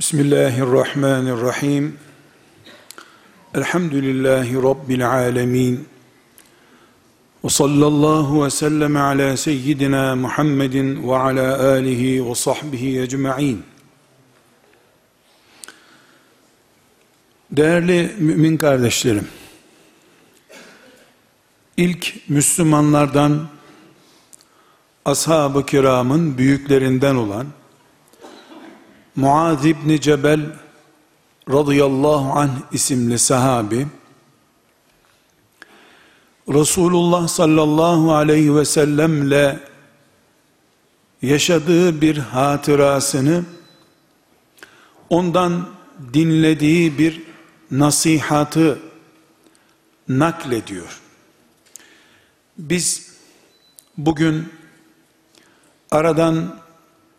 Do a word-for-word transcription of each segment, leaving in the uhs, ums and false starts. Bismillahirrahmanirrahim. Elhamdülillahi Rabbil alemin. Ve sallallahu ve sellem ala seyyidina Muhammedin ve ala alihi ve sahbihi ecma'in. Değerli mümin kardeşlerim, ilk Müslümanlardan, Ashab-ı kiramın büyüklerinden olan Muaz bin Cebel radıyallahu anh isimli sahabi, Resulullah sallallahu aleyhi ve sellemle yaşadığı bir hatırasını, ondan dinlediği bir nasihatı naklediyor. Biz bugün aradan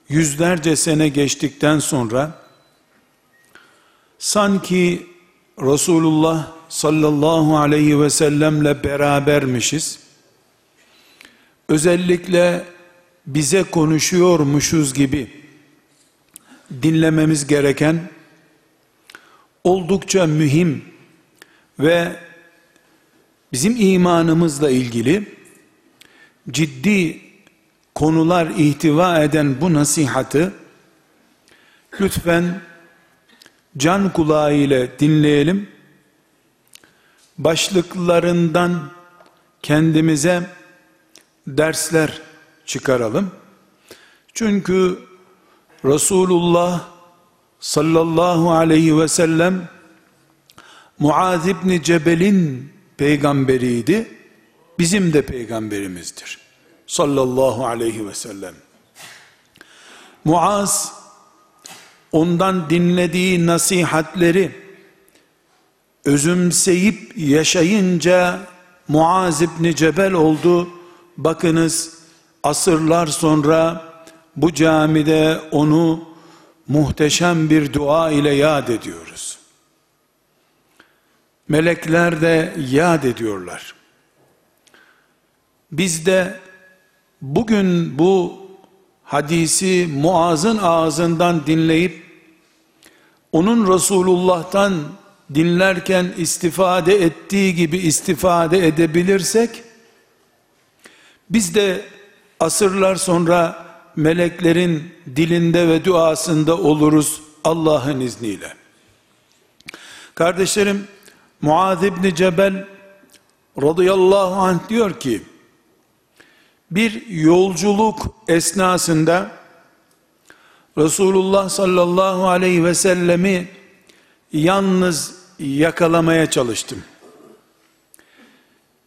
yüzlerce sene geçtikten sonra sanki Resulullah sallallahu aleyhi ve sellemle berabermişiz. Özellikle bize konuşuyormuşuz gibi dinlememiz gereken oldukça mühim ve bizim imanımızla ilgili ciddi konular ihtiva eden bu nasihatı lütfen can kulağı ile dinleyelim. Başlıklarından kendimize dersler çıkaralım. Çünkü Resulullah sallallahu aleyhi ve sellem Muaz bin Cebel'in peygamberiydi. Bizim de peygamberimizdir. Sallallahu aleyhi ve sellem. Muaz, ondan dinlediği nasihatleri özümseyip yaşayınca Muaz bin Cebel oldu. Bakınız, asırlar sonra bu camide onu muhteşem bir dua ile yad ediyoruz. Melekler de yad ediyorlar. Biz de bugün bu hadisi Muaz'ın ağzından dinleyip onun Resulullah'tan dinlerken istifade ettiği gibi istifade edebilirsek, biz de asırlar sonra meleklerin dilinde ve duasında oluruz Allah'ın izniyle. Kardeşlerim, Muaz bin Cebel radıyallahu anh diyor ki, bir yolculuk esnasında Resulullah sallallahu aleyhi ve sellemi yalnız yakalamaya çalıştım.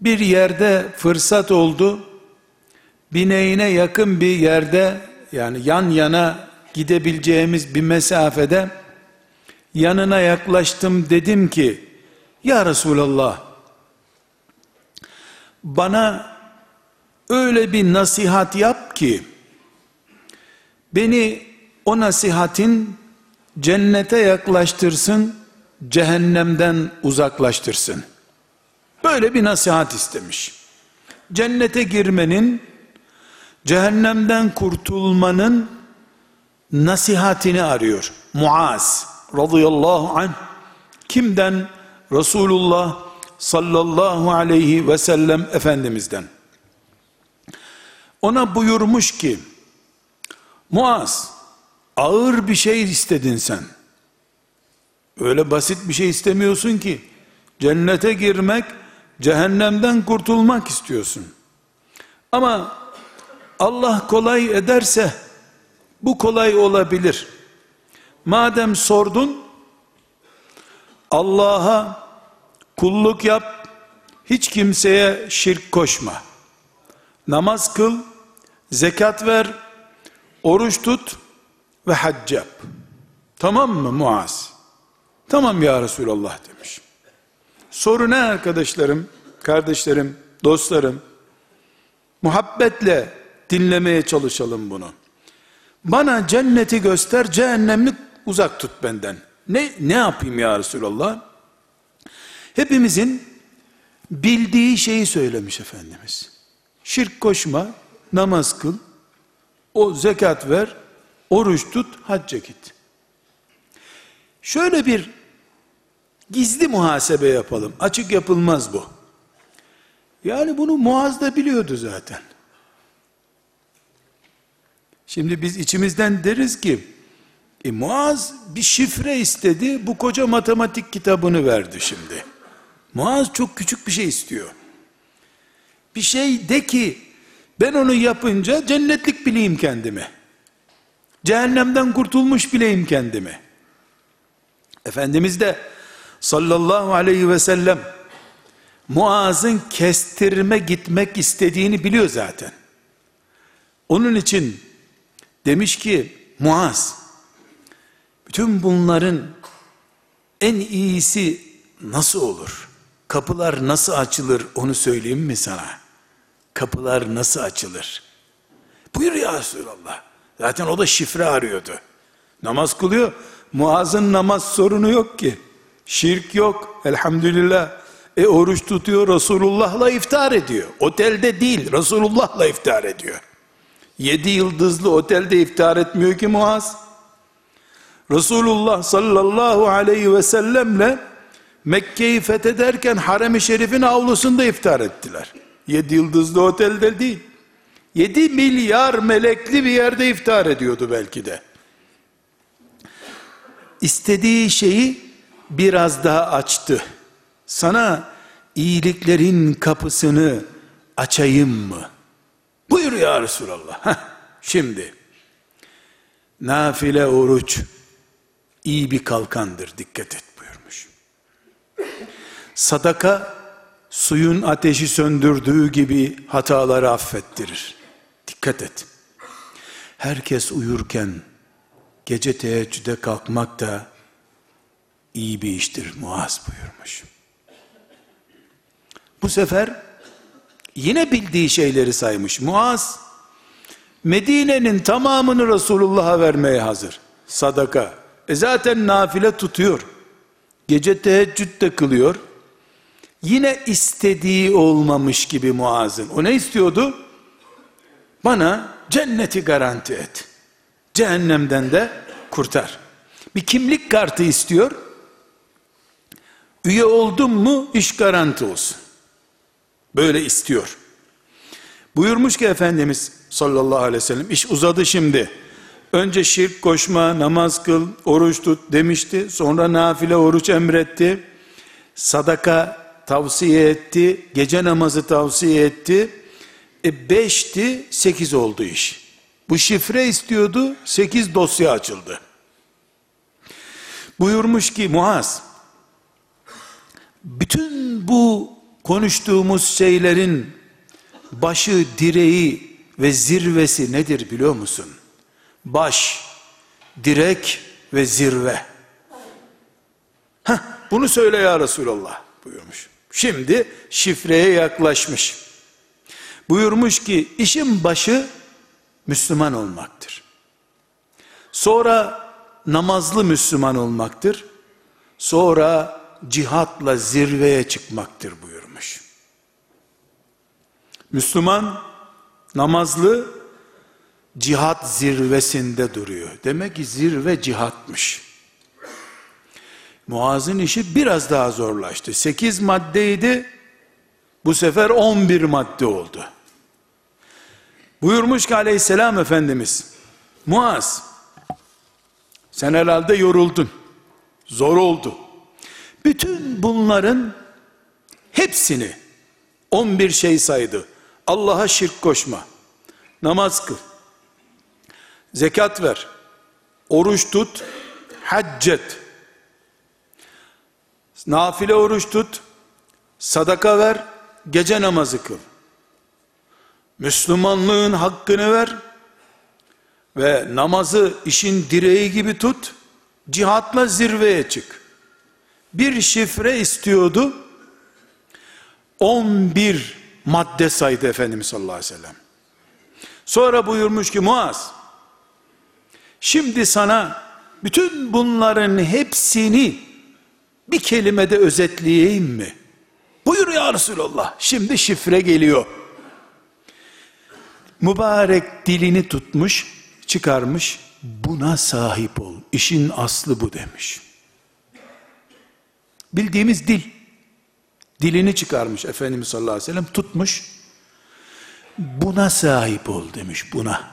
Bir yerde fırsat oldu, bineğine yakın bir yerde, yani yan yana gidebileceğimiz bir mesafede yanına yaklaştım. Dedim ki, ya Resulallah, bana öyle bir nasihat yap ki beni o nasihatin cennete yaklaştırsın, cehennemden uzaklaştırsın. Böyle bir nasihat istemiş. Cennete girmenin, cehennemden kurtulmanın nasihatini arıyor Muaz radıyallahu anh. Kimden? Resulullah sallallahu aleyhi ve sellem Efendimiz'den. Ona buyurmuş ki, Muaz, ağır bir şey istedin sen. Öyle basit bir şey istemiyorsun ki. Cennete girmek, cehennemden kurtulmak istiyorsun. Ama Allah kolay ederse bu kolay olabilir. Madem sordun, Allah'a kulluk yap, hiç kimseye şirk koşma. Namaz kıl, zekat ver, oruç tut ve hac yap. Tamam mı Muaz? Tamam ya Resulallah demiş. Soru ne arkadaşlarım, kardeşlerim, dostlarım? Muhabbetle dinlemeye çalışalım bunu. Bana cenneti göster, cehennemlik uzak tut benden. Ne, ne yapayım ya Resulallah? Hepimizin bildiği şeyi söylemiş Efendimiz. Şirk koşma, namaz kıl, o zekat ver, oruç tut, hacca git. Şöyle bir gizli muhasebe yapalım. Açık yapılmaz bu. Yani bunu Muaz da biliyordu zaten. Şimdi biz içimizden deriz ki, e, Muaz bir şifre istedi, bu koca matematik kitabını verdi şimdi. Muaz çok küçük bir şey istiyor. Bir şey de ki, ben onu yapınca cennetlik bileyim kendimi. Cehennemden kurtulmuş bileyim kendimi. Efendimiz de sallallahu aleyhi ve sellem Muaz'ın kestirme gitmek istediğini biliyor zaten. Onun için demiş ki, Muaz, bütün bunların en iyisi nasıl olur? Kapılar nasıl açılır onu söyleyeyim mi sana? Kapılar nasıl açılır? Buyur ya Resulallah. Zaten o da şifre arıyordu. Namaz kılıyor. Muaz'ın namaz sorunu yok ki. Şirk yok. Elhamdülillah. E oruç tutuyor. Resulullah'la iftar ediyor. Otelde değil. Resulullah'la iftar ediyor. Yedi yıldızlı otelde iftar etmiyor ki Muaz. Resulullah sallallahu aleyhi ve sellemle Mekke'yi fethederken Harem-i Şerif'in avlusunda iftar ettiler. Yedi yıldızlı otelde değil. Yedi milyar melekli bir yerde iftar ediyordu belki de. İstediği şeyi biraz daha açtı. Sana iyiliklerin kapısını açayım mı? Buyur ya Resulallah. Heh, şimdi nafile oruç iyi bir kalkandır, dikkat et buyurmuş. Sadaka suyun ateşi söndürdüğü gibi hataları affettirir. Dikkat et. Herkes uyurken gece teheccüde kalkmak da iyi bir iştir Muaz buyurmuş. Bu sefer yine bildiği şeyleri saymış. Muaz, Medine'nin tamamını Resulullah'a vermeye hazır. Sadaka. E zaten nafile tutuyor. Gece teheccüd de kılıyor. Yine istediği olmamış gibi Muaz'ın. O ne istiyordu? Bana cenneti garanti et. Cehennemden de kurtar. Bir kimlik kartı istiyor. Üye oldum mu iş garanti olsun. Böyle istiyor. Buyurmuş ki Efendimiz sallallahu aleyhi ve sellem, iş uzadı şimdi. Önce şirk koşma, namaz kıl, oruç tut demişti. Sonra nafile oruç emretti. Sadaka tavsiye etti. Gece namazı tavsiye etti. E beşti, sekiz oldu iş. Bu şifre istiyordu, sekiz dosya açıldı. Buyurmuş ki Muaz, bütün bu konuştuğumuz şeylerin başı, direği ve zirvesi nedir biliyor musun? Baş, direk ve zirve. Heh, bunu söyle ya Resulallah buyurmuş. Şimdi şifreye yaklaşmış. Buyurmuş ki işin başı Müslüman olmaktır. Sonra namazlı Müslüman olmaktır. Sonra cihatla zirveye çıkmaktır buyurmuş. Müslüman, namazlı, cihat zirvesinde duruyor. Demek ki zirve cihatmış. Muaz'ın işi biraz daha zorlaştı. Sekiz maddeydi, bu sefer on bir madde oldu. Buyurmuş ki Aleyhisselam Efendimiz, Muaz, sen herhalde yoruldun, zor oldu. Bütün bunların hepsini, on bir şey saydı. Allah'a şirk koşma, namaz kıl, zekat ver, oruç tut, hac et, nafile oruç tut, sadaka ver, gece namazı kıl, Müslümanlığın hakkını ver ve namazı işin direği gibi tut, cihatla zirveye çık. Bir şifre istiyordu, on bir madde saydı Efendimiz sallallahu aleyhi ve sellem. Sonra buyurmuş ki Muaz, şimdi sana bütün bunların hepsini bir kelimede özetleyeyim mi? Buyur ya Resulallah, şimdi şifre geliyor. Mübarek dilini tutmuş, çıkarmış, buna sahip ol, işin aslı bu demiş. Bildiğimiz dil. Dilini çıkarmış Efendimiz sallallahu aleyhi ve sellem, tutmuş. Buna sahip ol demiş, buna.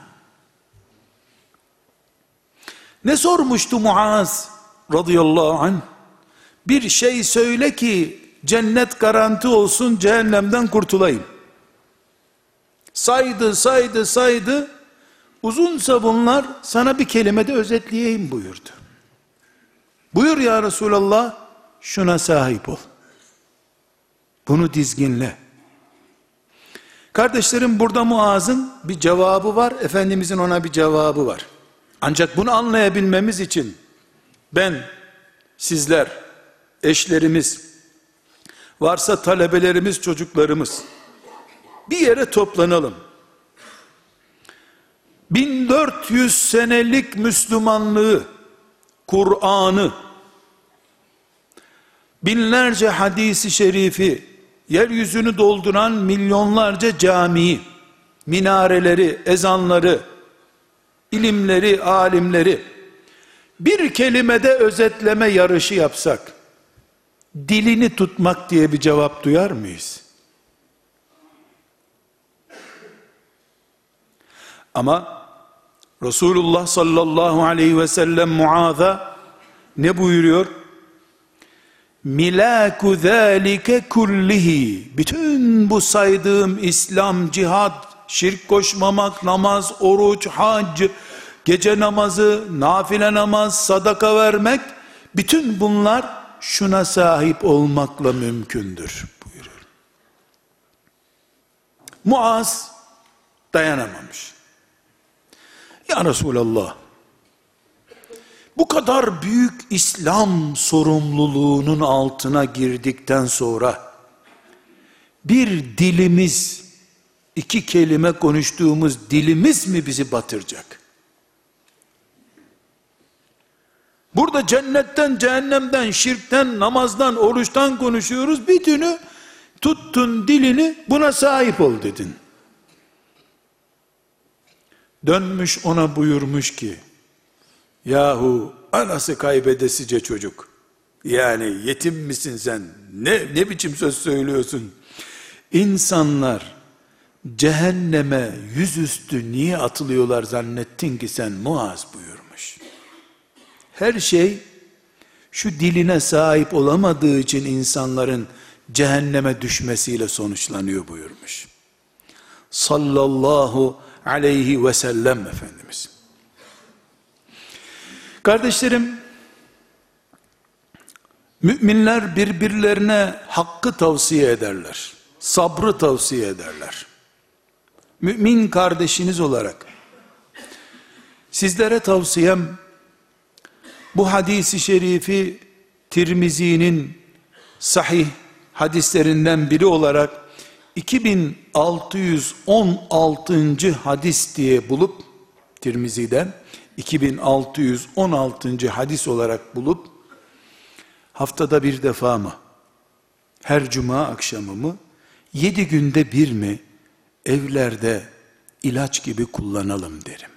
Ne sormuştu Muaz radıyallahu anh? Bir şey söyle ki cennet garanti olsun, cehennemden kurtulayım. Saydı saydı saydı, uzunsa bunlar, sana bir kelimede özetleyeyim buyurdu. Buyur ya Resulallah, şuna sahip ol. Bunu dizginle. Kardeşlerim, burada Muaz'ın bir cevabı var, Efendimizin ona bir cevabı var. Ancak bunu anlayabilmemiz için ben, sizler, eşlerimiz, varsa talebelerimiz, çocuklarımız, bir yere toplanalım. bin dört yüz senelik Müslümanlığı, Kur'an'ı, binlerce hadisi şerifi, yeryüzünü dolduran milyonlarca camiyi, minareleri, ezanları, ilimleri, alimleri, bir kelimede özetleme yarışı yapsak, dilini tutmak diye bir cevap duyar mıyız? Ama Resulullah sallallahu aleyhi ve sellem Muaz'a ne buyuruyor? Milaku zalike kullihi. Bütün bu saydığım İslam, cihad, şirk koşmamak, namaz, oruç, hac, gece namazı, nafile namaz, sadaka vermek, bütün bunlar şuna sahip olmakla mümkündür buyuruyor. Muaz dayanamamış. Ya Resulallah, bu kadar büyük İslam sorumluluğunun altına girdikten sonra, bir dilimiz, iki kelime konuştuğumuz dilimiz mi bizi batıracak? Burada cennetten, cehennemden, şirkten, namazdan, oruçtan konuşuyoruz, bütünü tuttun dilini, buna sahip ol dedin. Dönmüş ona buyurmuş ki, yahu anası kaybedesice çocuk, yani yetim misin sen, ne, ne biçim söz söylüyorsun? İnsanlar cehenneme yüzüstü niye atılıyorlar zannettin ki sen Muaz buyurmuş. Her şey şu diline sahip olamadığı için insanların cehenneme düşmesiyle sonuçlanıyor buyurmuş. Sallallahu aleyhi ve sellem Efendimiz. Kardeşlerim, müminler birbirlerine hakkı tavsiye ederler, sabrı tavsiye ederler. Mümin kardeşiniz olarak sizlere tavsiyem, bu hadisi şerifi Tirmizi'nin sahih hadislerinden biri olarak iki bin altı yüz on altıncı hadis diye bulup Tirmizi'den iki bin altı yüz on altıncı hadis olarak bulup, haftada bir defa mı, her cuma akşamı mı, yedi günde bir mi, evlerde ilaç gibi kullanalım derim.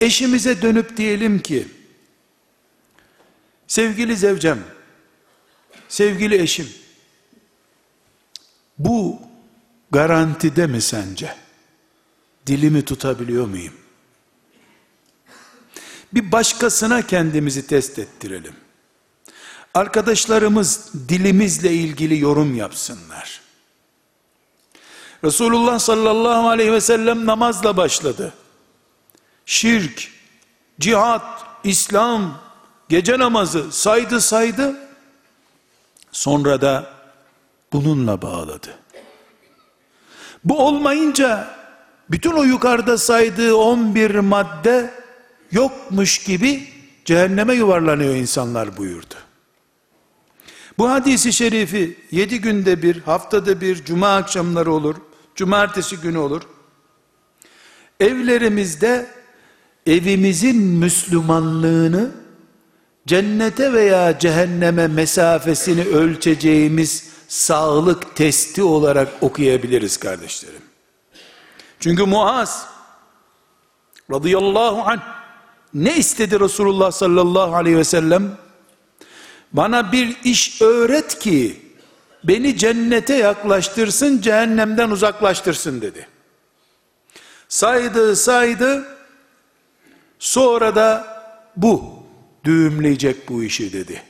Eşimize dönüp diyelim ki, sevgili zevcem, sevgili eşim, bu garantide mi sence? Dilimi tutabiliyor muyum? Bir başkasına kendimizi test ettirelim. Arkadaşlarımız dilimizle ilgili yorum yapsınlar. Resulullah sallallahu aleyhi ve sellem namazla başladı. Şirk, cihat, İslam, gece namazı saydı saydı. Sonra da bununla bağladı. Bu olmayınca bütün o yukarıda saydığı on bir madde yokmuş gibi cehenneme yuvarlanıyor insanlar buyurdu. Bu hadisi şerifi yedi günde bir, haftada bir, cuma akşamları olur, cumartesi günü olur. Evlerimizde evimizin Müslümanlığını, cennete veya cehenneme mesafesini ölçeceğimiz sağlık testi olarak okuyabiliriz kardeşlerim. Çünkü Muaz radıyallahu anh Ne istedi Resulullah sallallahu aleyhi ve sellem? Bana bir iş öğret ki beni cennete yaklaştırsın, cehennemden uzaklaştırsın dedi. Saydı saydı, sonra da bu düğümleyecek bu işi dedi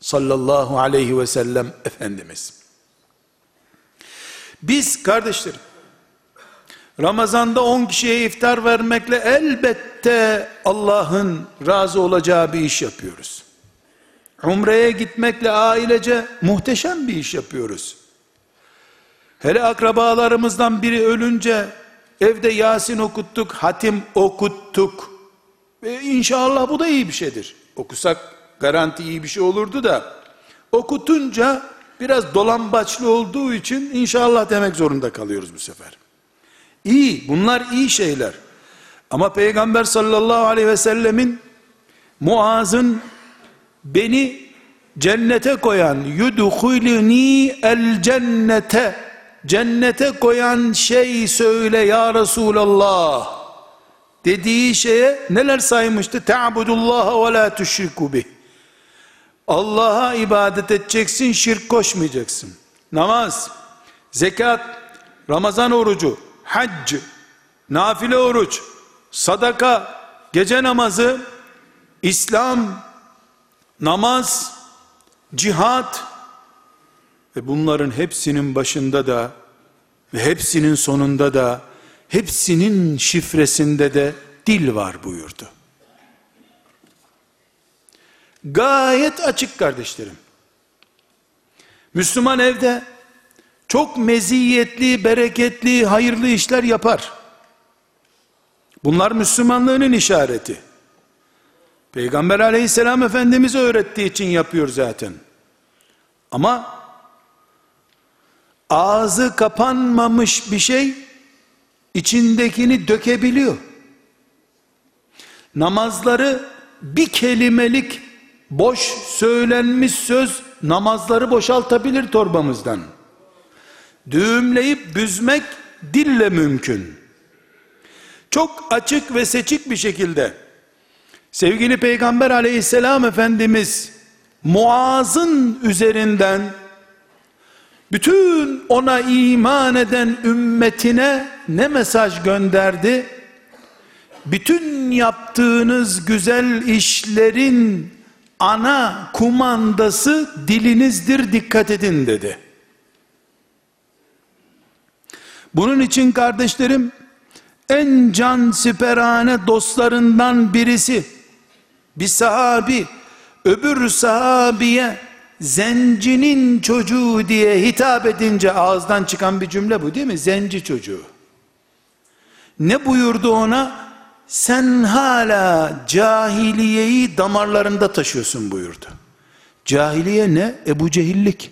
sallallahu aleyhi ve sellem Efendimiz. Biz kardeşlerim, Ramazan'da on kişiye iftar vermekle elbette Allah'ın razı olacağı bir iş yapıyoruz. Umre'ye gitmekle ailece muhteşem bir iş yapıyoruz. Hele akrabalarımızdan biri ölünce evde Yasin okuttuk, hatim okuttuk. Ve inşallah bu da iyi bir şeydir. Okusak garanti iyi bir şey olurdu da, okutunca biraz dolambaçlı olduğu için inşallah demek zorunda kalıyoruz bu sefer. İyi, bunlar iyi şeyler. Ama Peygamber sallallahu aleyhi ve sellemin, Muaz'ın beni cennete koyan, yudhulini el cennete, cennete koyan şey söyle ya Resulallah dediği şeye neler saymıştı? Te'abudullaha ve la tüşriku bih. Allah'a ibadet edeceksin, şirk koşmayacaksın. Namaz, zekat, Ramazan orucu, hac, nafile oruç, sadaka, gece namazı, İslam, namaz, cihat ve bunların hepsinin başında da ve hepsinin sonunda da, hepsinin şifresinde de dil var buyurdu. Gayet açık kardeşlerim. Müslüman evde çok meziyetli, bereketli, hayırlı işler yapar. Bunlar Müslümanlığının işareti. Peygamber aleyhisselam Efendimiz öğrettiği için yapıyor zaten. Ama ağzı kapanmamış bir şey içindekini dökebiliyor. Namazları bir kelimelik boş söylenmiş söz namazları boşaltabilir torbamızdan. Düğümleyip büzmek dille mümkün. Çok açık ve seçik bir şekilde sevgili Peygamber aleyhisselam Efendimiz Muaz'ın üzerinden bütün ona iman eden ümmetine ne mesaj gönderdi? Bütün yaptığınız güzel işlerin ana kumandası dilinizdir, dikkat edin dedi. Bunun için kardeşlerim, en can siperane dostlarından birisi, bir sahabi, öbür sahabiye zencinin çocuğu diye hitap edince ağızdan çıkan bir cümle bu değil mi? Zenci çocuğu. Ne buyurdu ona? Sen hala cahiliyeyi damarlarında taşıyorsun buyurdu. Cahiliye ne? Ebu Cehillik,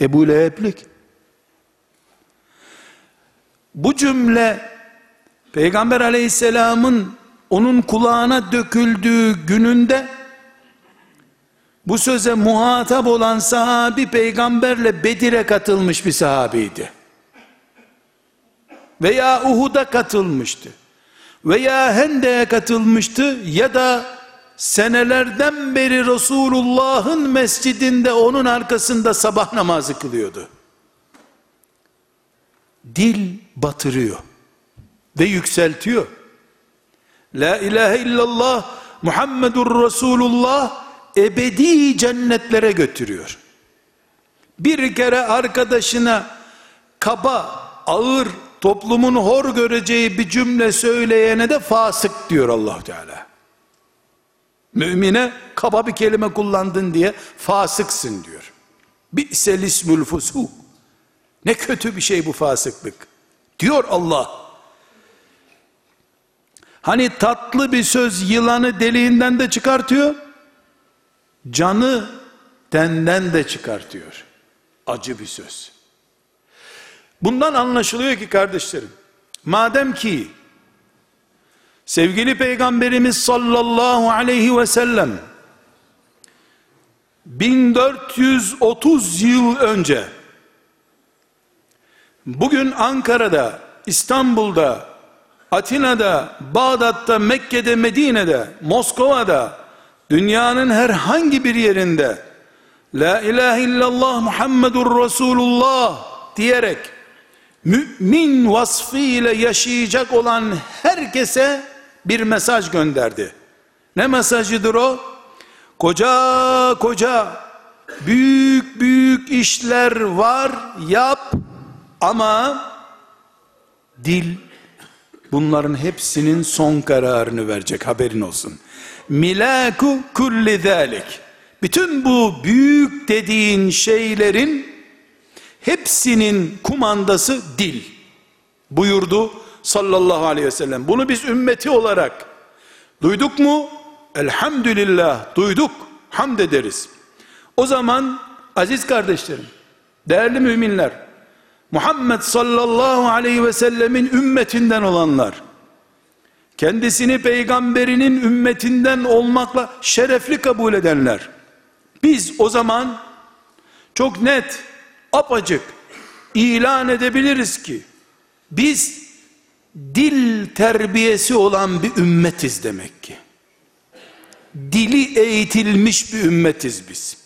Ebu Leheblik. Bu cümle Peygamber aleyhisselamın onun kulağına döküldüğü gününde bu söze muhatap olan sahabi peygamberle Bedir'e katılmış bir sahabiydi. Veya Uhud'a katılmıştı. Veya Hende'ye katılmıştı ya da senelerden beri Resulullah'ın mescidinde onun arkasında sabah namazı kılıyordu. Dil batırıyor ve yükseltiyor. La ilahe illallah Muhammedur Resulullah ebedi cennetlere götürüyor. Bir kere arkadaşına kaba, ağır, toplumun hor göreceği bir cümle söyleyene de fasık diyor Allah Teala. Mümine kaba bir kelime kullandın diye fasıksın diyor. Bi'sel ismül fusuk. Ne kötü bir şey bu fasıklık diyor Allah. Hani tatlı bir söz yılanı deliğinden de çıkartıyor, canı tenden de çıkartıyor. Acı bir söz. Bundan anlaşılıyor ki kardeşlerim, madem ki sevgili Peygamberimiz sallallahu aleyhi ve sellem bin dört yüz otuz yıl önce bugün Ankara'da, İstanbul'da Atina'da, Bağdat'ta, Mekke'de, Medine'de, Moskova'da, dünyanın herhangi bir yerinde La ilahe illallah Muhammedur Resulullah diyerek mümin vasfı ile yaşayacak olan herkese bir mesaj gönderdi. Ne mesajıdır o? Koca koca büyük büyük işler var, yap, ama dil bunların hepsinin son kararını verecek, haberin olsun. Milaku kulli zalik. Bütün bu büyük dediğin şeylerin hepsinin kumandası dil buyurdu sallallahu aleyhi ve sellem. Bunu biz ümmeti olarak duyduk mu? Elhamdülillah duyduk, hamd ederiz. O zaman aziz kardeşlerim, değerli müminler, Muhammed sallallahu aleyhi ve sellemin ümmetinden olanlar, kendisini peygamberinin ümmetinden olmakla şerefli kabul edenler, biz o zaman çok net, apacık ilan edebiliriz ki biz dil terbiyesi olan bir ümmetiz demek ki. Dili eğitilmiş bir ümmetiz biz.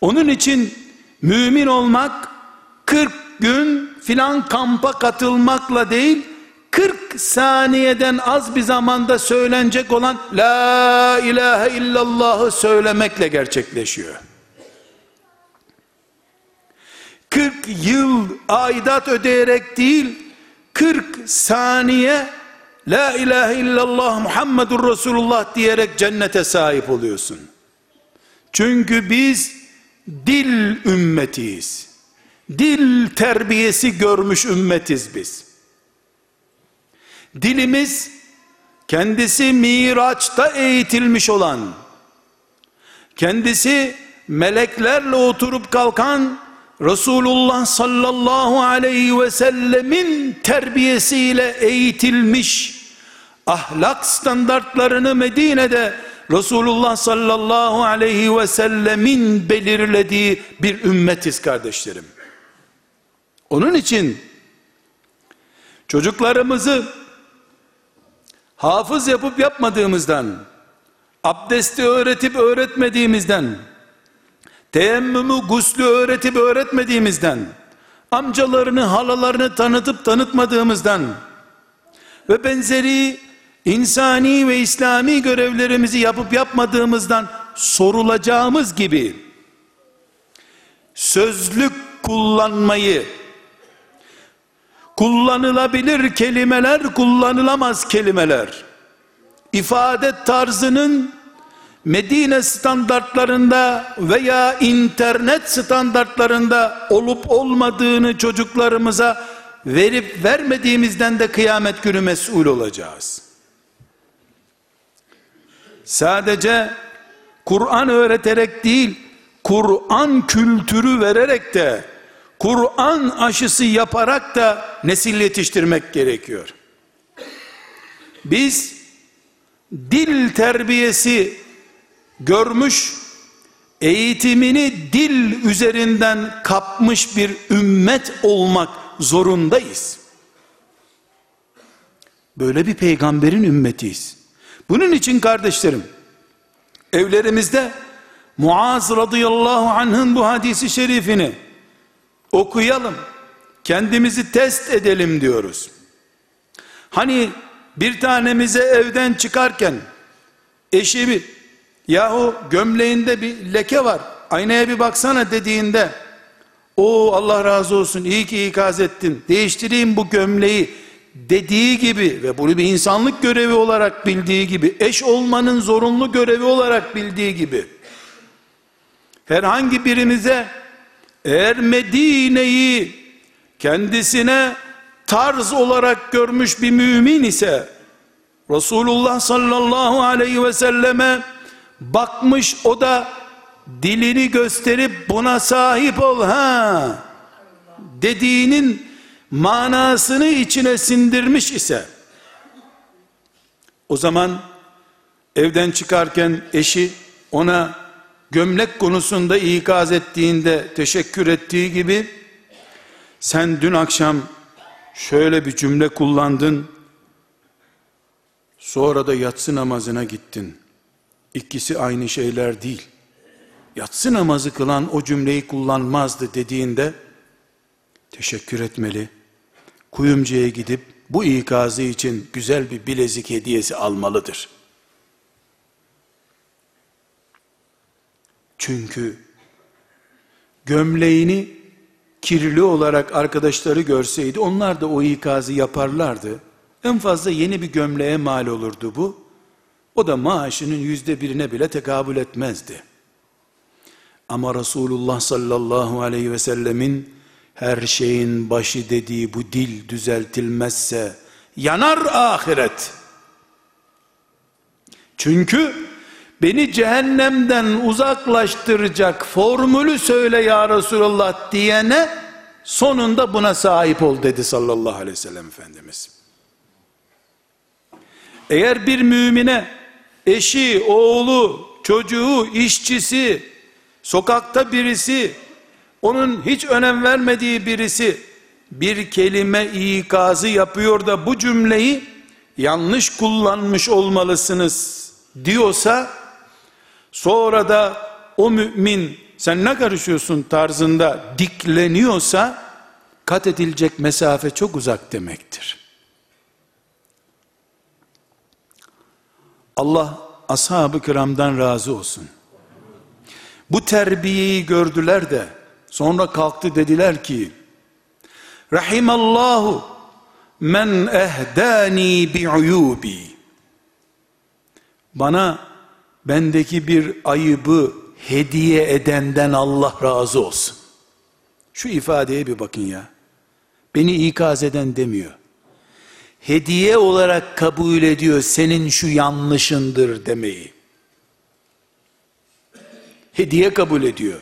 Onun için mümin olmak kırk gün filan kampa katılmakla değil, kırk saniyeden az bir zamanda söylenecek olan La ilahe illallah'ı söylemekle gerçekleşiyor. kırk yıl aidat ödeyerek değil, kırk saniye La ilahe illallah Muhammedur Resulullah diyerek cennete sahip oluyorsun. Çünkü biz dil ümmetiyiz. Dil terbiyesi görmüş ümmetiz biz. Dilimiz kendisi Miraç'ta eğitilmiş olan, kendisi meleklerle oturup kalkan Resulullah sallallahu aleyhi ve sellemin terbiyesiyle eğitilmiş, ahlak standartlarını Medine'de Resulullah sallallahu aleyhi ve sellemin belirlediği bir ümmetiz kardeşlerim. Onun için çocuklarımızı hafız yapıp yapmadığımızdan, abdesti öğretip öğretmediğimizden, teyemmümü, guslü öğretip öğretmediğimizden, amcalarını, halalarını tanıtıp tanıtmadığımızdan ve benzeri insani ve İslami görevlerimizi yapıp yapmadığımızdan sorulacağımız gibi, sözlük kullanmayı, kullanılabilir kelimeler, kullanılamaz kelimeler, ifade tarzının Medine standartlarında veya internet standartlarında olup olmadığını çocuklarımıza verip vermediğimizden de kıyamet günü mesul olacağız. Sadece Kur'an öğreterek değil, Kur'an kültürü vererek de, Kur'an aşısı yaparak da nesil yetiştirmek gerekiyor. Biz dil terbiyesi görmüş, eğitimini dil üzerinden kapmış bir ümmet olmak zorundayız. Böyle bir peygamberin ümmetiyiz. Bunun için kardeşlerim, evlerimizde Muaz radıyallahu anh'ın bu hadisi şerifini okuyalım, kendimizi test edelim diyoruz. Hani bir tanemize evden çıkarken eşimi, yahu gömleğinde bir leke var, aynaya bir baksana dediğinde, o Allah razı olsun, iyi ki ikaz ettin, değiştireyim bu gömleği dediği gibi ve bunu bir insanlık görevi olarak bildiği gibi, eş olmanın zorunlu görevi olarak bildiği gibi, herhangi birimize eğer Medine'yi kendisine tarz olarak görmüş bir mümin ise, Resulullah sallallahu aleyhi ve selleme bakmış, o da dilini gösterip buna sahip ol ha dediğinin manasını içine sindirmiş ise, o zaman evden çıkarken eşi ona gömlek konusunda ikaz ettiğinde teşekkür ettiği gibi, sen dün akşam şöyle bir cümle kullandın, sonra da yatsı namazına gittin. İkisi aynı şeyler değil. Yatsı namazı kılan o cümleyi kullanmazdı dediğinde, teşekkür etmeli, kuyumcuya gidip bu ikazı için güzel bir bilezik hediyesi almalıdır. Çünkü gömleğini kirli olarak arkadaşları görseydi, onlar da o ikazı yaparlardı. En fazla yeni bir gömleğe mal olurdu bu. O da maaşının yüzde birine bile tekabül etmezdi. Ama Resulullah sallallahu aleyhi ve sellemin her şeyin başı dediği bu dil düzeltilmezse yanar ahiret. Çünkü beni cehennemden uzaklaştıracak formülü söyle ya Resulullah diyene sonunda buna sahip ol dedi sallallahu aleyhi ve sellem Efendimiz. Eğer bir mümine eşi, oğlu, çocuğu, işçisi, sokakta birisi, onun hiç önem vermediği birisi bir kelime ikazı yapıyor da bu cümleyi yanlış kullanmış olmalısınız diyorsa, sonra da o mümin sen ne karışıyorsun tarzında dikleniyorsa, kat edilecek mesafe çok uzak demektir. Allah ashab-ı kiramdan razı olsun. Bu terbiyeyi gördüler de sonra kalktı dediler ki, Rahimallahu men ehdani bi'uyubi. Bana bendeki bir ayıbı hediye edenden Allah razı olsun. Şu ifadeye bir bakın ya. Beni ikaz eden demiyor. Hediye olarak kabul ediyor senin şu yanlışındır demeyi. Hediye kabul ediyor.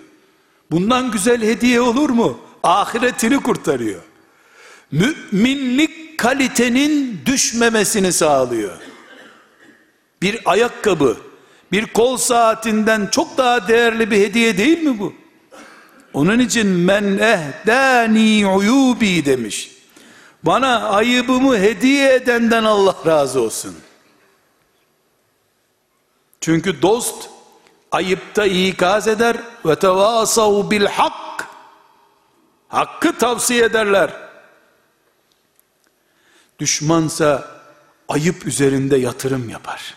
Bundan güzel hediye olur mu? Ahiretini kurtarıyor. Müminlik kalitenin düşmemesini sağlıyor. Bir ayakkabı, bir kol saatinden çok daha değerli bir hediye değil mi bu? Onun için men ehdani uyubi demiş. Bana ayıbımı hediye edenden Allah razı olsun. Çünkü dost ayıpta ikaz eder ve tevasav bil hak. Hakkı tavsiye ederler. Düşmansa ayıp üzerinde yatırım yapar.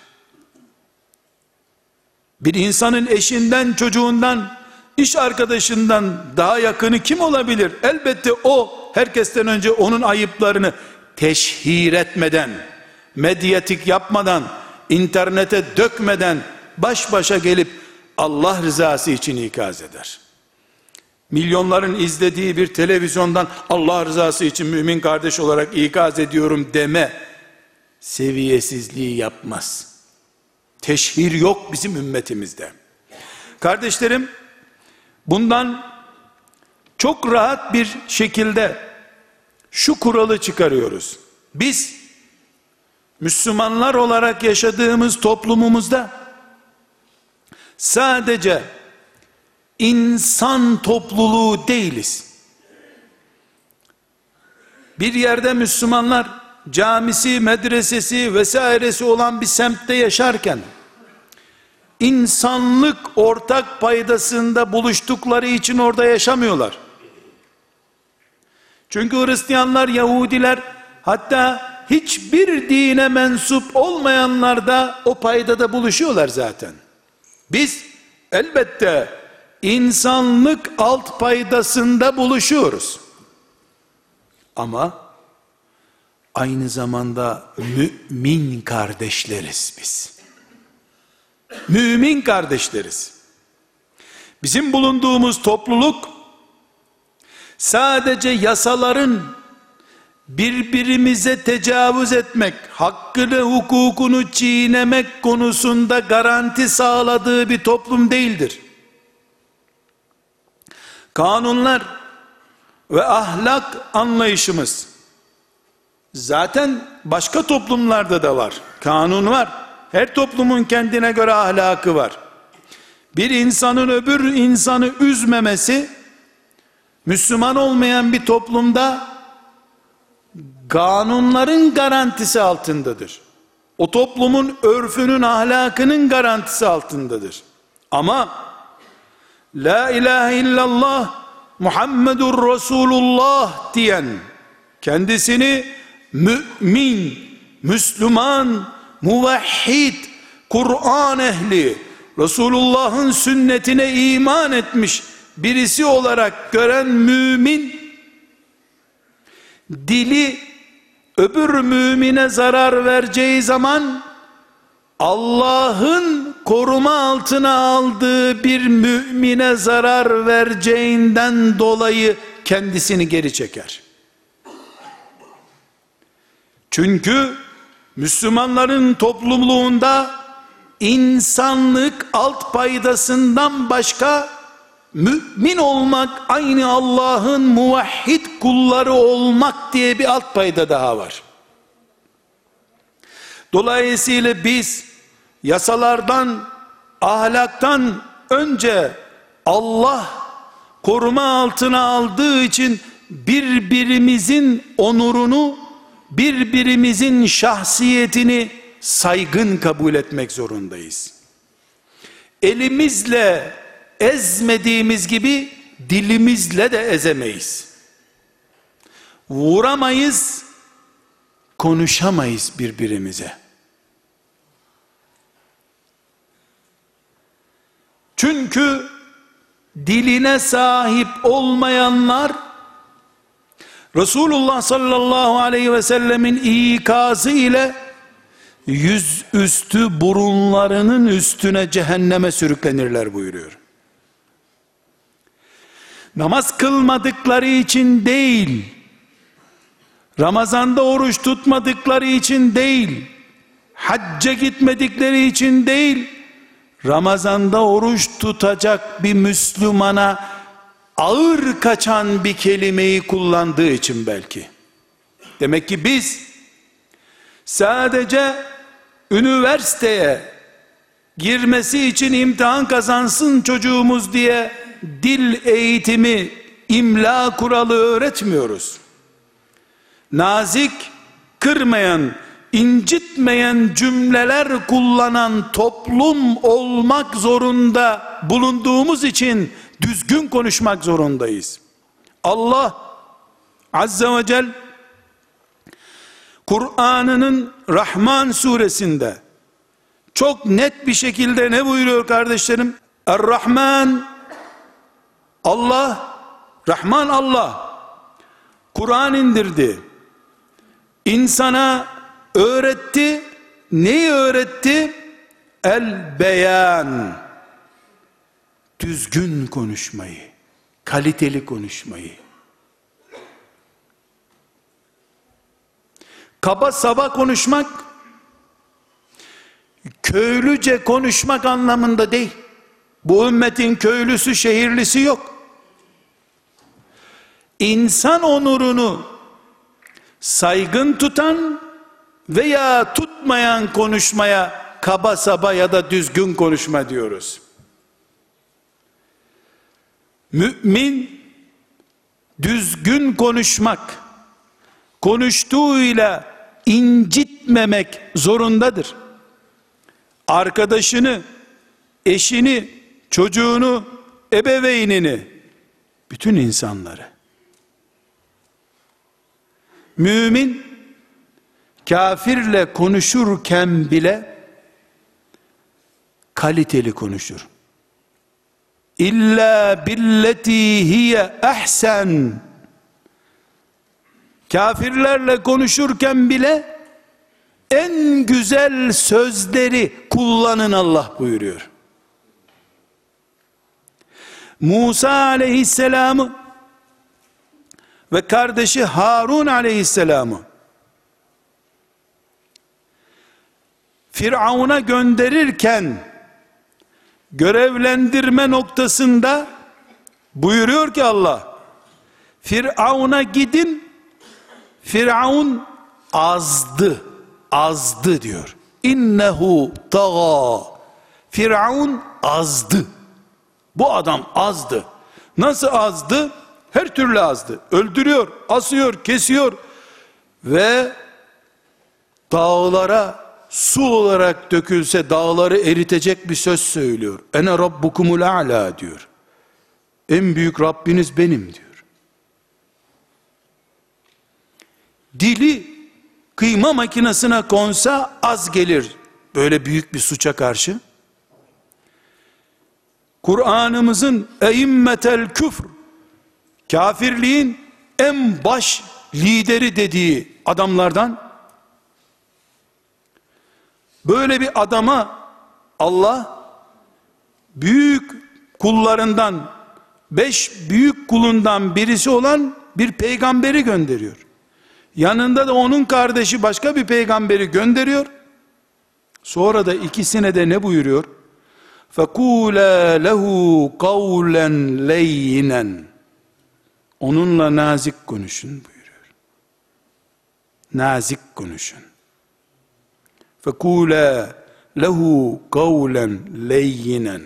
Bir insanın eşinden, çocuğundan, iş arkadaşından daha yakını kim olabilir? Elbette o, herkesten önce onun ayıplarını teşhir etmeden, medyatik yapmadan, internete dökmeden baş başa gelip Allah rızası için ikaz eder. Milyonların izlediği bir televizyondan Allah rızası için mümin kardeş olarak ikaz ediyorum deme seviyesizliği yapmaz. Teşhir yok bizim ümmetimizde. Kardeşlerim, bundan çok rahat bir şekilde şu kuralı çıkarıyoruz. Biz Müslümanlar olarak yaşadığımız toplumumuzda sadece insan topluluğu değiliz. Bir yerde Müslümanlar camisi, medresesi vesairesi olan bir semtte yaşarken insanlık ortak paydasında buluştukları için orada yaşamıyorlar. Çünkü Hristiyanlar, Yahudiler, hatta hiçbir dine mensup olmayanlar da o paydada buluşuyorlar zaten. Biz elbette insanlık alt paydasında buluşuyoruz. Ama aynı zamanda mümin kardeşleriz biz. Mümin kardeşleriz. Bizim bulunduğumuz topluluk sadece yasaların birbirimize tecavüz etmek, hakkını, hukukunu çiğnemek konusunda garanti sağladığı bir toplum değildir. Kanunlar ve ahlak anlayışımız zaten başka toplumlarda da var. Kanun var. Her toplumun kendine göre ahlakı var. Bir insanın öbür insanı üzmemesi, Müslüman olmayan bir toplumda kanunların garantisi altındadır. O toplumun örfünün, ahlakının garantisi altındadır. Ama La ilahe illallah Muhammedur Resulullah diyen, kendisini mümin, Müslüman, muvahhid, Kur'an ehli, Resulullah'ın sünnetine iman etmiş birisi olarak gören mümin, dili öbür mümine zarar vereceği zaman Allah'ın koruma altına aldığı bir mümine zarar vereceğinden dolayı kendisini geri çeker. Çünkü Müslümanların toplumluğunda insanlık alt paydasından başka mümin olmak, aynı Allah'ın muvahhid kulları olmak diye bir alt payda daha var. Dolayısıyla biz yasalardan, ahlaktan önce Allah koruma altına aldığı için birbirimizin onurunu, birbirimizin şahsiyetini saygın kabul etmek zorundayız. Elimizle ezmediğimiz gibi dilimizle de ezemeyiz. Vuramayız, konuşamayız birbirimize. Çünkü diline sahip olmayanlar Resulullah sallallahu aleyhi ve sellemin ikazı ile yüzüstü burunlarının üstüne cehenneme sürüklenirler buyuruyor. Namaz kılmadıkları için değil, Ramazan'da oruç tutmadıkları için değil, hacca gitmedikleri için değil, Ramazan'da oruç tutacak bir Müslümana ağır kaçan bir kelimeyi kullandığı için belki. Demek ki biz sadece üniversiteye girmesi için imtihan kazansın çocuğumuz diye dil eğitimi, imla kuralı öğretmiyoruz. Nazik, kırmayan, incitmeyen cümleler kullanan toplum olmak zorunda bulunduğumuz için düzgün konuşmak zorundayız. Allah Azze ve Celle Kur'an'ının Rahman suresinde çok net bir şekilde ne buyuruyor kardeşlerim? Er-Rahman, Allah, Rahman Allah, Kur'an indirdi, insana öğretti. Neyi öğretti? El-Beyan, düzgün konuşmayı, kaliteli konuşmayı. Kaba saba konuşmak, köylüce konuşmak anlamında değil. Bu ümmetin köylüsü, şehirlisi yok. İnsan onurunu saygın tutan veya tutmayan konuşmaya kaba saba ya da düzgün konuşma diyoruz. Mümin, düzgün konuşmak, konuştuğuyla incitmemek zorundadır. Arkadaşını, eşini, çocuğunu, ebeveynini, bütün insanları. Mümin, kafirle konuşurken bile kaliteli konuşur. İlla billeti hiye ahsen. Kafirlerle konuşurken bile en güzel sözleri kullanın Allah buyuruyor. Musa aleyhisselamı ve kardeşi Harun aleyhisselamı Firavun'a gönderirken görevlendirme noktasında buyuruyor ki Allah, Firavun'a gidin, Firavun azdı, azdı diyor. İnnehu tagâ, Firavun azdı. Bu adam azdı. Nasıl azdı? Her türlü azdı. Öldürüyor, asıyor, kesiyor, ve dağlara su olarak dökülse dağları eritecek bir söz söylüyor. Ene rabbukumul a'la diyor. En büyük Rabbiniz benim diyor. Dili kıyma makinesine konsa az gelir böyle büyük bir suça karşı. Kur'an'ımızın eimmetel küfr, kafirliğin en baş lideri dediği adamlardan, böyle bir adama Allah büyük kullarından, beş büyük kulundan birisi olan bir peygamberi gönderiyor. Yanında da onun kardeşi başka bir peygamberi gönderiyor. Sonra da ikisine de ne buyuruyor? فَقُولَا لَهُ قَوْلًا لَيِّنًا Onunla nazik konuşun buyuruyor. Nazik konuşun. فَقُولَا لَهُ قَوْلًا لَيِّنًا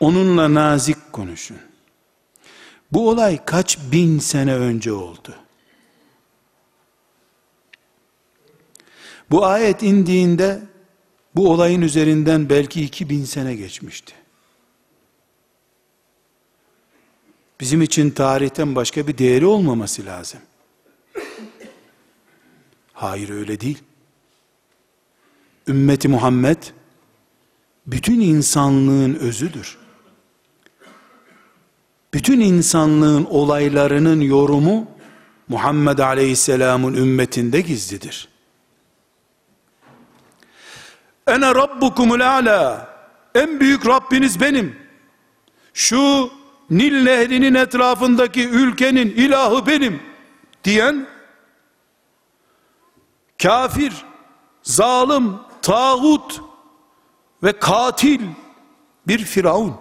Onunla nazik konuşun. Bu olay kaç bin sene önce oldu? Bu ayet indiğinde bu olayın üzerinden belki iki bin sene geçmişti. Bizim için tarihten başka bir değeri olmaması lazım. Hayır, öyle değil. Ümmeti Muhammed bütün insanlığın özüdür. Bütün insanlığın olaylarının yorumu Muhammed Aleyhisselam'ın ümmetinde gizlidir. Ene rabbukumul a'la, en büyük Rabbiniz benim. Şu Nil nehrinin etrafındaki ülkenin ilahı benim diyen kafir, zalim, tağut ve katil bir Firavun.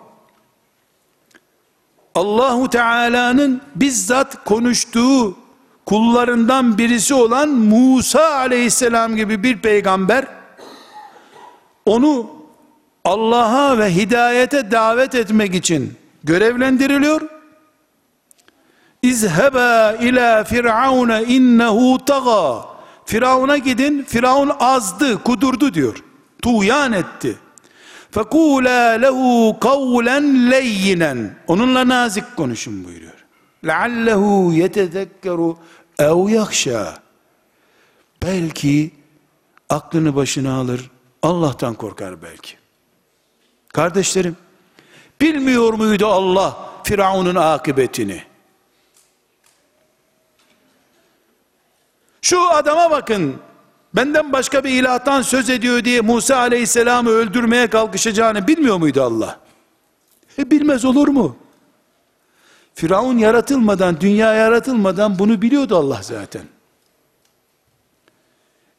Allahu Teala'nın bizzat konuştuğu kullarından birisi olan Musa aleyhisselam gibi bir peygamber, onu Allah'a ve hidayete davet etmek için görevlendiriliyor. İzheba ila firavuna innehu taga. Firavuna gidin, Firavun azdı, kudurdu diyor. Tuğyan etti. Fekula lehu kavlen leyyinen. Onunla nazik konuşun buyuruyor. Leallehu yetezekkeru ev yakşa. Belki aklını başına alır, Allah'tan korkar belki. Kardeşlerim, bilmiyor muydu Allah Firavun'un akıbetini? Şu adama bakın, benden başka bir ilahtan söz ediyor diye Musa aleyhisselamı öldürmeye kalkışacağını bilmiyor muydu Allah? E bilmez olur mu? Firavun yaratılmadan, dünya yaratılmadan bunu biliyordu Allah zaten.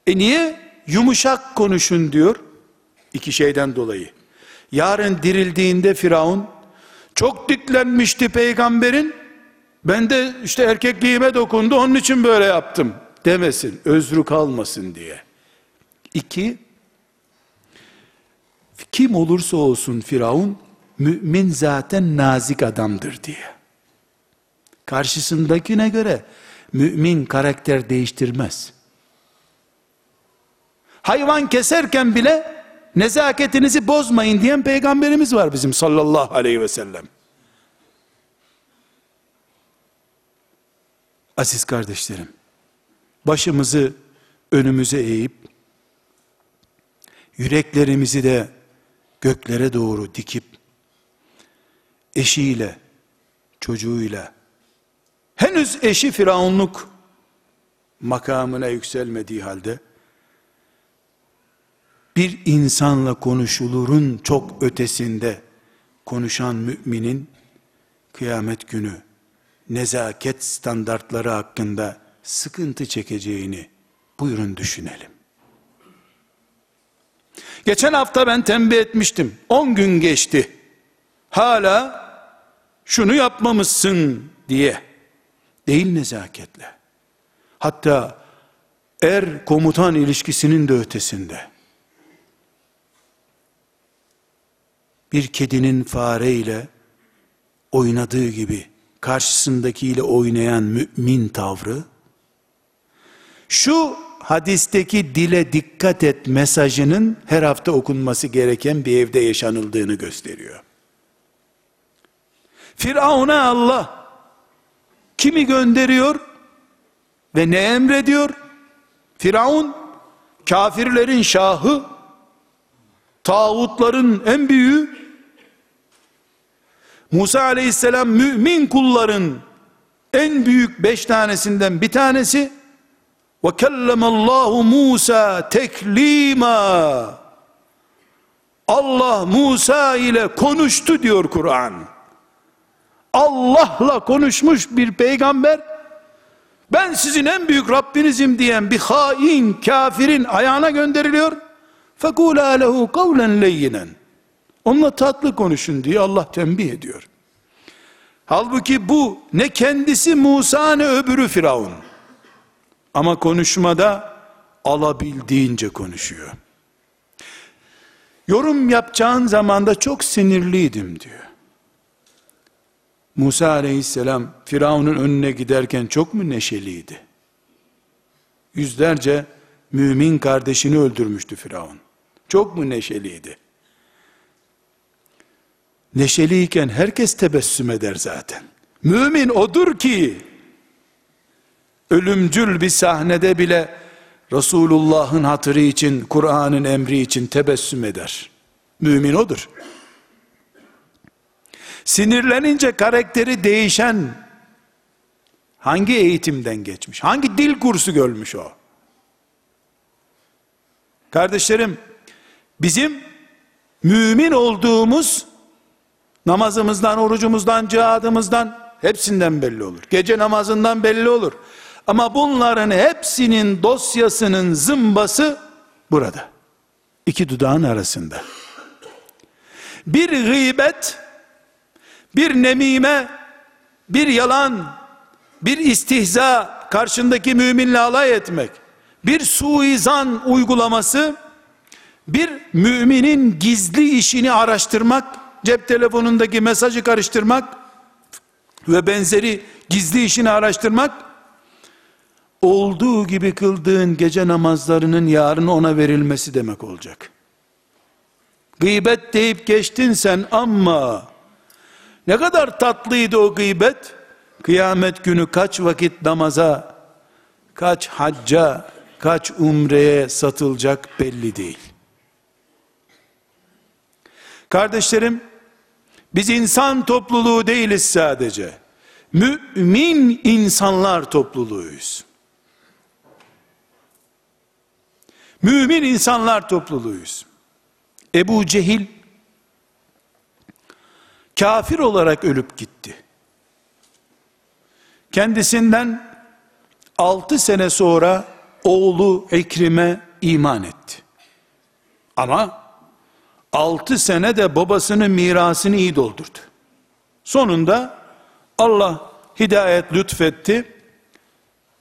E niye? Yumuşak konuşun diyor. İki şeyden dolayı. Yarın dirildiğinde Firavun, çok diklenmişti peygamberin, ben de işte erkekliğime dokundu, onun için böyle yaptım demesin, özrü kalmasın diye. İki, kim olursa olsun Firavun, mümin zaten nazik adamdır diye. Karşısındakine göre mümin karakter değiştirmez. Hayvan keserken bile nezaketinizi bozmayın diyen peygamberimiz var bizim sallallahu aleyhi ve sellem. Aziz kardeşlerim, başımızı önümüze eğip yüreklerimizi de göklere doğru dikip eşiyle, çocuğuyla, henüz eşi firavunluk makamına yükselmediği halde bir insanla konuşulurun çok ötesinde konuşan müminin kıyamet günü nezaket standartları hakkında sıkıntı çekeceğini buyurun düşünelim. Geçen hafta ben tembih etmiştim. on gün geçti. Hala şunu yapmamışsın diye. Değil nezaketle. Hatta er komutan ilişkisinin de ötesinde. Bir kedinin fareyle oynadığı gibi karşısındakiyle oynayan mümin tavrı, Şu hadisteki dile dikkat et mesajının her hafta okunması gereken bir evde yaşanıldığını gösteriyor. Firavun'a Allah kimi gönderiyor ve ne emrediyor? Firavun kafirlerin şahı, tağutların en büyüğü, Musa aleyhisselam mümin kulların en büyük beş tanesinden bir tanesi. Ve kellemallahu Musa teklima. Allah Musa ile konuştu diyor Kur'an. Allah'la konuşmuş bir peygamber, ben sizin en büyük Rabbinizim diyen bir hain kafirin ayağına gönderiliyor. Fekula lehu kavlen leyyinen. Onunla tatlı konuşun diye Allah tembih ediyor. Halbuki bu ne kendisi Musa ne öbürü Firavun. Ama konuşmada alabildiğince konuşuyor. Yorum yapacağın zamanda çok sinirliydim diyor. Musa aleyhisselam Firavun'un önüne giderken çok mu neşeliydi? Yüzlerce mümin kardeşini öldürmüştü Firavun. Çok mu neşeliydi? Neşeliyken herkes tebessüm eder zaten. Mümin odur ki, ölümcül bir sahnede bile Resulullah'ın hatırı için, Kur'an'ın emri için tebessüm eder. Mümin odur. Sinirlenince karakteri değişen, hangi eğitimden geçmiş, hangi dil kursu görmüş o? Kardeşlerim, bizim mümin olduğumuz, namazımızdan, orucumuzdan, cihadımızdan, hepsinden belli olur. Gece namazından belli olur. Ama bunların hepsinin dosyasının zımbası burada. İki dudağın arasında. Bir gıybet, bir nemime, bir yalan, bir istihza, karşındaki müminle alay etmek, bir suizan uygulaması, bir müminin gizli işini araştırmak, cep telefonundaki mesajı karıştırmak ve benzeri gizli işini araştırmak, olduğu gibi kıldığın gece namazlarının yarın ona verilmesi demek olacak. Gıybet deyip geçtin sen ama ne kadar tatlıydı o gıybet, kıyamet günü kaç vakit namaza, kaç hacca, kaç umreye satılacak belli değil. Kardeşlerim, biz insan topluluğu değiliz sadece. Mümin insanlar topluluğuyuz. Mümin insanlar topluluğuyuz. Ebu Cehil kafir olarak ölüp gitti. Kendisinden altı sene sonra oğlu Ekrime iman etti. Ama altı sene de babasının mirasını iyi doldurdu. Sonunda Allah hidayet lütfetti.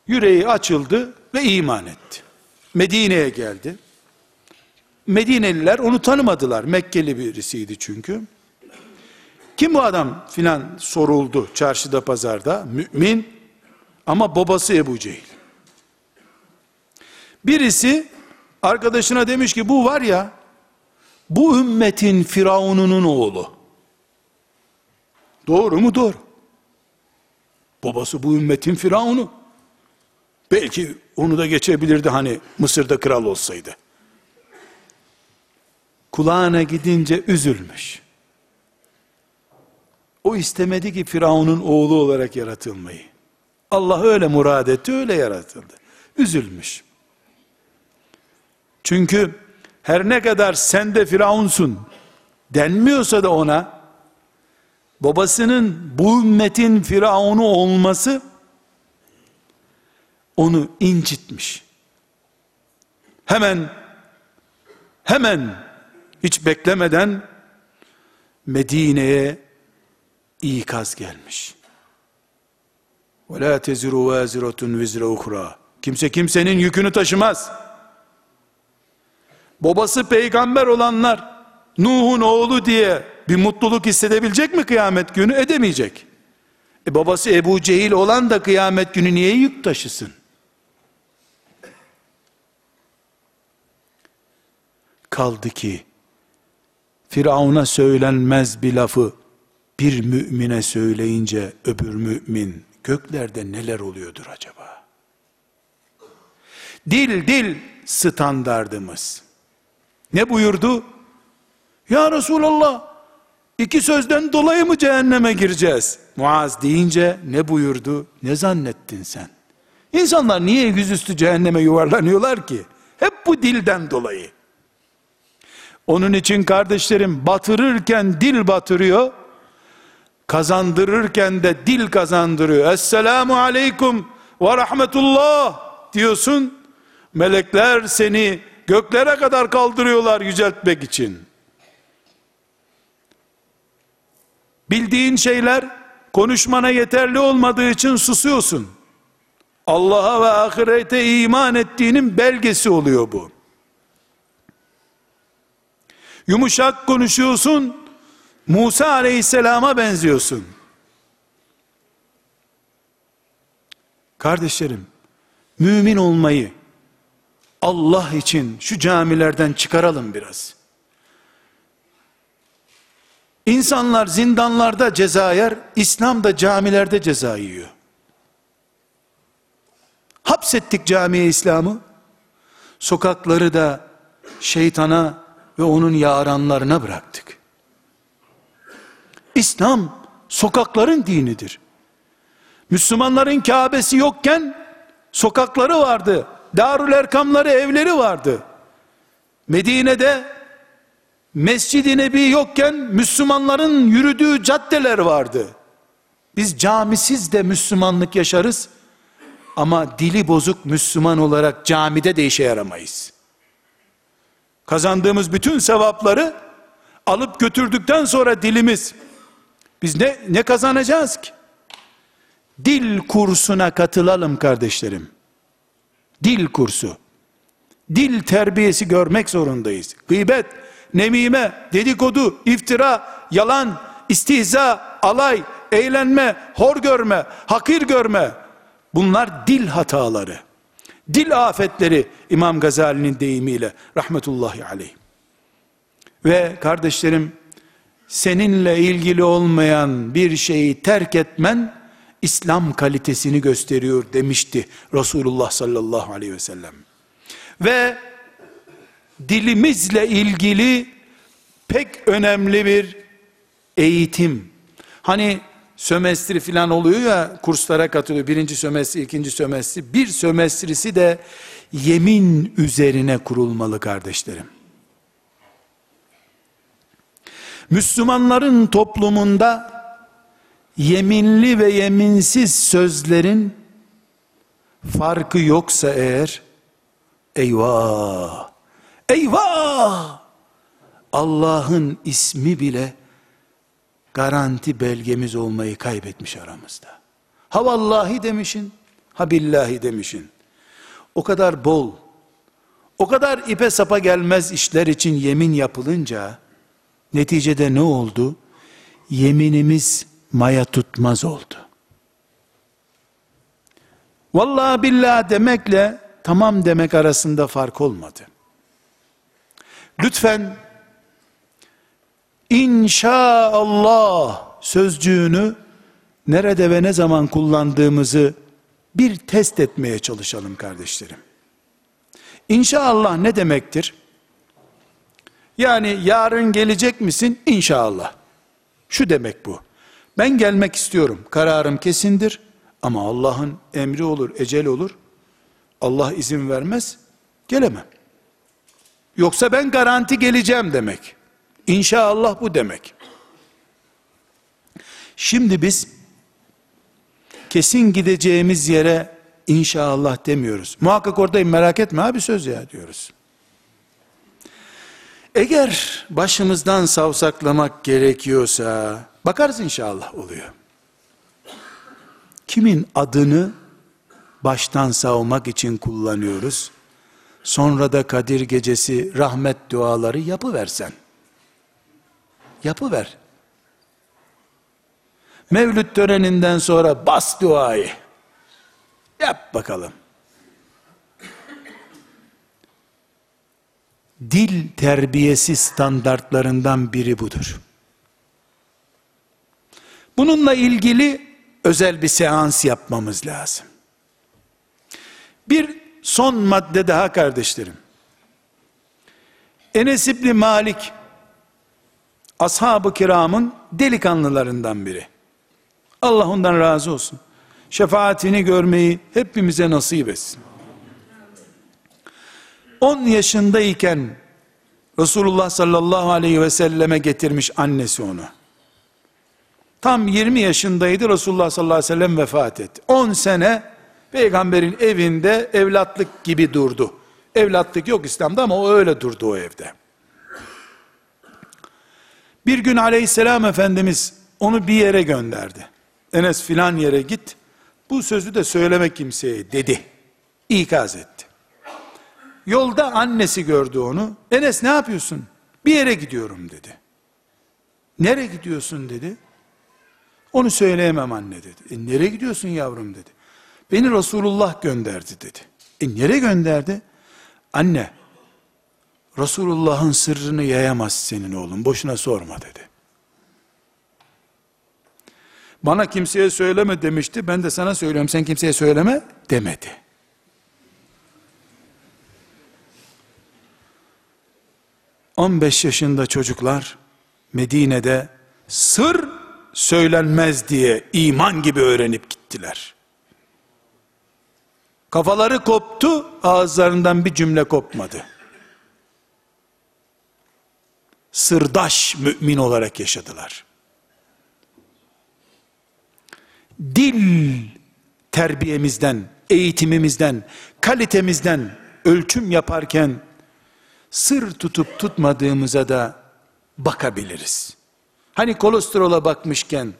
Yüreği açıldı ve iman etti. Medine'ye geldi. Medineliler onu tanımadılar. Mekkeli birisiydi çünkü. Kim bu adam filan soruldu çarşıda pazarda. Mümin ama babası Ebu Cehil. Birisi arkadaşına demiş ki bu var ya, bu ümmetin Firavun'unun oğlu. Doğru mu? Doğru. Babası bu ümmetin Firavun'u. Belki onu da geçebilirdi hani Mısır'da kral olsaydı. Kulağına gidince üzülmüş. O istemedi ki Firavun'un oğlu olarak yaratılmayı. Allah öyle murad etti, öyle yaratıldı. Üzülmüş. Çünkü her ne kadar sen de Firavunsun denmiyorsa da ona, babasının bu ümmetin Firavunu olması onu incitmiş. Hemen hemen hiç beklemeden Medine'ye ikaz gelmiş. Ve la teziru vaziratun vizra ukhra. Kimse kimsenin yükünü taşımaz. Babası peygamber olanlar Nuh'un oğlu diye bir mutluluk hissedebilecek mi kıyamet günü? Edemeyecek. E babası Ebu Cehil olan da kıyamet günü niye yük taşısın? kaldı ki Firavun'a söylenmez bir lafı bir mümine söyleyince öbür mümin göklerde neler oluyordur acaba? Dil dil standardımız. Ne buyurdu? Ya Resulallah, iki sözden dolayı mı cehenneme gireceğiz? Muaz deyince ne buyurdu? Ne zannettin sen? İnsanlar niye yüzüstü cehenneme yuvarlanıyorlar ki? Hep bu dilden dolayı. Onun için kardeşlerim, batırırken dil batırıyor, kazandırırken de dil kazandırıyor. Esselamu aleyküm ve rahmetullah diyorsun, melekler seni göklere kadar kaldırıyorlar yüceltmek için. Bildiğin şeyler konuşmana yeterli olmadığı için susuyorsun. Allah'a ve ahirete iman ettiğinin belgesi oluyor bu. Yumuşak konuşuyorsun, Musa aleyhisselama benziyorsun. Kardeşlerim, mümin olmayı Allah için şu camilerden çıkaralım biraz. İnsanlar zindanlarda ceza yer, İslam da camilerde ceza yiyor. Hapsettik camiye İslam'ı, sokakları da şeytana ve onun yaranlarına bıraktık. İslam sokakların dinidir. Müslümanların Kabe'si yokken sokakları vardı, Darül Erkamları, evleri vardı. Medine'de Mescid-i Nebi yokken Müslümanların yürüdüğü caddeler vardı. Biz camisiz de Müslümanlık yaşarız ama dili bozuk Müslüman olarak camide de işe yaramayız. Kazandığımız bütün sevapları alıp götürdükten sonra dilimiz, biz ne, ne kazanacağız ki? Dil kursuna katılalım kardeşlerim. Dil kursu. Dil terbiyesi görmek zorundayız. Gıybet, nemime, dedikodu, iftira, yalan, istihza, alay, eğlenme, hor görme, hakir görme. Bunlar dil hataları. Dil afetleri İmam Gazali'nin deyimiyle rahmetullahi aleyh. Ve kardeşlerim, seninle ilgili olmayan bir şeyi terk etmen İslam kalitesini gösteriyor demişti Resulullah sallallahu aleyhi ve sellem. Ve dilimizle ilgili pek önemli bir eğitim. Hani sömestri falan oluyor ya, kurslara katılıyor. Birinci sömestri, ikinci sömestri. Bir sömestrisi de yemin üzerine kurulmalı kardeşlerim. Müslümanların toplumunda yeminli ve yeminsiz sözlerin farkı yoksa eğer, eyvah, eyvah, Allah'ın ismi bile garanti belgemiz olmayı kaybetmiş aramızda. Ha vallahi demişin, ha billahi demişin. O kadar bol, o kadar ipe sapa gelmez işler için yemin yapılınca, neticede ne oldu? Yeminimiz maya tutmaz oldu. Vallahi billahi demekle tamam demek arasında fark olmadı. Lütfen inşallah sözcüğünü nerede ve ne zaman kullandığımızı bir test etmeye çalışalım kardeşlerim. İnşallah ne demektir? Yani yarın gelecek misin? İnşallah. Şu demek bu. Ben gelmek istiyorum. Kararım kesindir. Ama Allah'ın emri olur, ecel olur. Allah izin vermez, gelemem. Yoksa ben garanti geleceğim demek. İnşallah bu demek. Şimdi biz kesin gideceğimiz yere inşallah demiyoruz. Muhakkak oradayım, merak etme abi, söz ya diyoruz. Eğer başımızdan savsaklamak gerekiyorsa bakarız inşallah oluyor. Kimin adını baştan savmak için kullanıyoruz? Sonra da Kadir gecesi rahmet duaları yapıversen. Yapıver. Mevlüt töreninden sonra bas duayı. Yap bakalım. dil terbiyesi standartlarından biri budur. Bununla ilgili özel bir seans yapmamız lazım. Bir son madde daha kardeşlerim. Enes İbni Malik, Ashab-ı kiramın delikanlılarından biri. Allah ondan razı olsun. Şefaatini görmeyi hepimize nasip etsin. on yaşındayken Resulullah sallallahu aleyhi ve selleme getirmiş annesi onu. Tam yirmi yaşındaydı, Resulullah sallallahu aleyhi ve sellem vefat etti. on sene peygamberin evinde evlatlık gibi durdu. Evlatlık yok İslam'da ama o öyle durdu o evde. Bir gün aleyhisselam Efendimiz onu bir yere gönderdi. Enes filan yere git, bu sözü de söyleme kimseye dedi. İkaz etti. Yolda annesi gördü onu. Enes ne yapıyorsun? Bir yere gidiyorum dedi. Nereye gidiyorsun dedi. Onu söyleyemem anne dedi. E nereye gidiyorsun yavrum dedi. Beni Resulullah gönderdi dedi. E nereye gönderdi? Anne, Resulullah'ın sırrını yayamaz senin oğlum, boşuna sorma dedi. Bana kimseye söyleme demişti, ben de sana söylüyorum, sen kimseye söyleme demedi. on beş yaşında çocuklar, Medine'de sır söylenmez diye iman gibi öğrenip gittiler. Kafaları koptu, ağızlarından bir cümle kopmadı. Sırdaş mümin olarak yaşadılar. Dil terbiyemizden, eğitimimizden, kalitemizden ölçüm yaparken sır tutup tutmadığımıza da bakabiliriz. Hani kolesterola bakmışken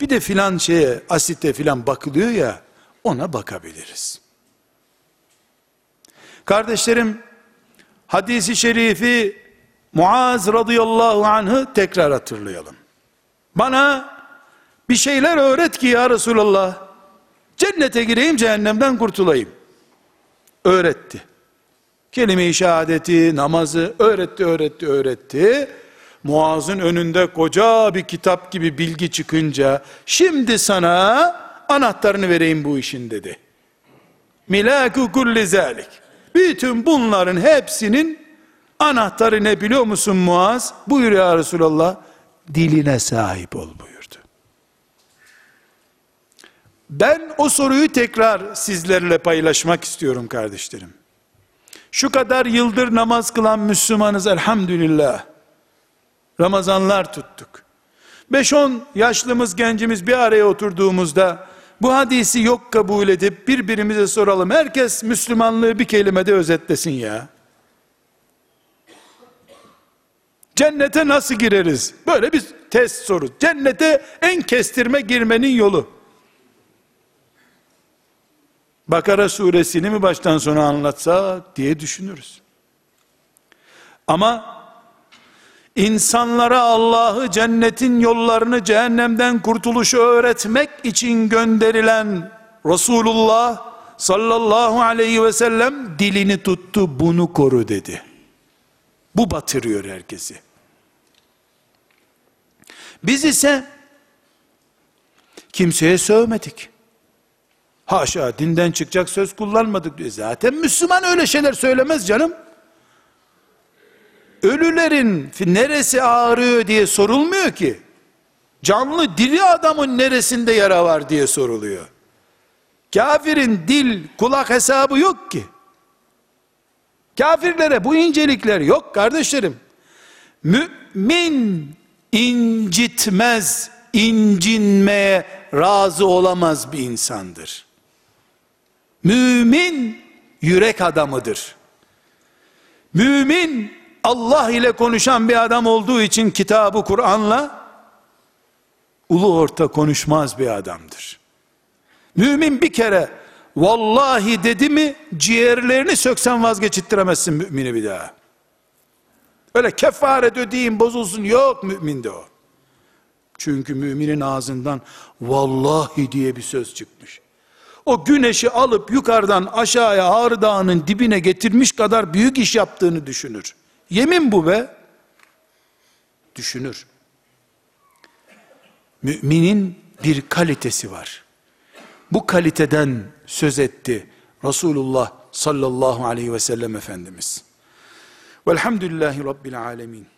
bir de filan şeye, asite filan bakılıyor ya, ona bakabiliriz. Kardeşlerim, hadisi şerifi Muaz radıyallahu anh'ı tekrar hatırlayalım. Bana bir şeyler öğret ki ya Resulallah, cennete gireyim, cehennemden kurtulayım. Öğretti. Kelime-i şehadeti, namazı öğretti, öğretti, öğretti. Muaz'ın önünde koca bir kitap gibi bilgi çıkınca, şimdi sana anahtarını vereyim bu işin dedi. Milâku kulli zâlik. Bütün bunların hepsinin anahtarı ne biliyor musun Muaz? Buyur ya Resulallah, diline sahip ol buyurdu. Ben o soruyu tekrar sizlerle paylaşmak istiyorum kardeşlerim. Şu kadar yıldır namaz kılan Müslümanız elhamdülillah. Ramazanlar tuttuk. beş on yaşlımız, gencimiz bir araya oturduğumuzda bu hadisi yok kabul edip birbirimize soralım. Herkes Müslümanlığı bir kelimede özetlesin ya. Cennete nasıl gireriz? Böyle bir test soru. Cennete en kestirme girmenin yolu. Bakara suresini mi baştan sona anlatsa diye düşünürüz. Ama insanlara Allah'ı, cennetin yollarını, cehennemden kurtuluşu öğretmek için gönderilen Resulullah sallallahu aleyhi ve sellem dilini tuttu, bunu koru dedi. Bu batırıyor herkesi. Biz ise kimseye sövmedik. Haşa, dinden çıkacak söz kullanmadık diye. Zaten Müslüman öyle şeyler söylemez canım. Ölülerin neresi ağrıyor diye sorulmuyor ki. Canlı diri adamın neresinde yara var diye soruluyor. Kafirin dil kulak hesabı yok ki. Kafirlere bu incelikler yok kardeşlerim. Mümin incitmez, incinmeye razı olamaz bir insandır. Mümin yürek adamıdır. Mümin Allah ile konuşan bir adam olduğu için kitabı Kur'an'la ulu orta konuşmaz bir adamdır. Mümin bir kere vallahi dedi mi, ciğerlerini söksen vazgeçittiremezsin mümini bir daha. Öyle kefaret ödeyeyim bozulsun, yok müminde o. Çünkü müminin ağzından vallahi diye bir söz çıkmış. O güneşi alıp yukarıdan aşağıya Ağrı Dağı'nın dibine getirmiş kadar büyük iş yaptığını düşünür. Yemin bu be. Düşünür. Müminin bir kalitesi var. Bu kaliteden söz etti Resulullah sallallahu aleyhi ve sellem Efendimiz. Velhamdülillahi Rabbil alemin.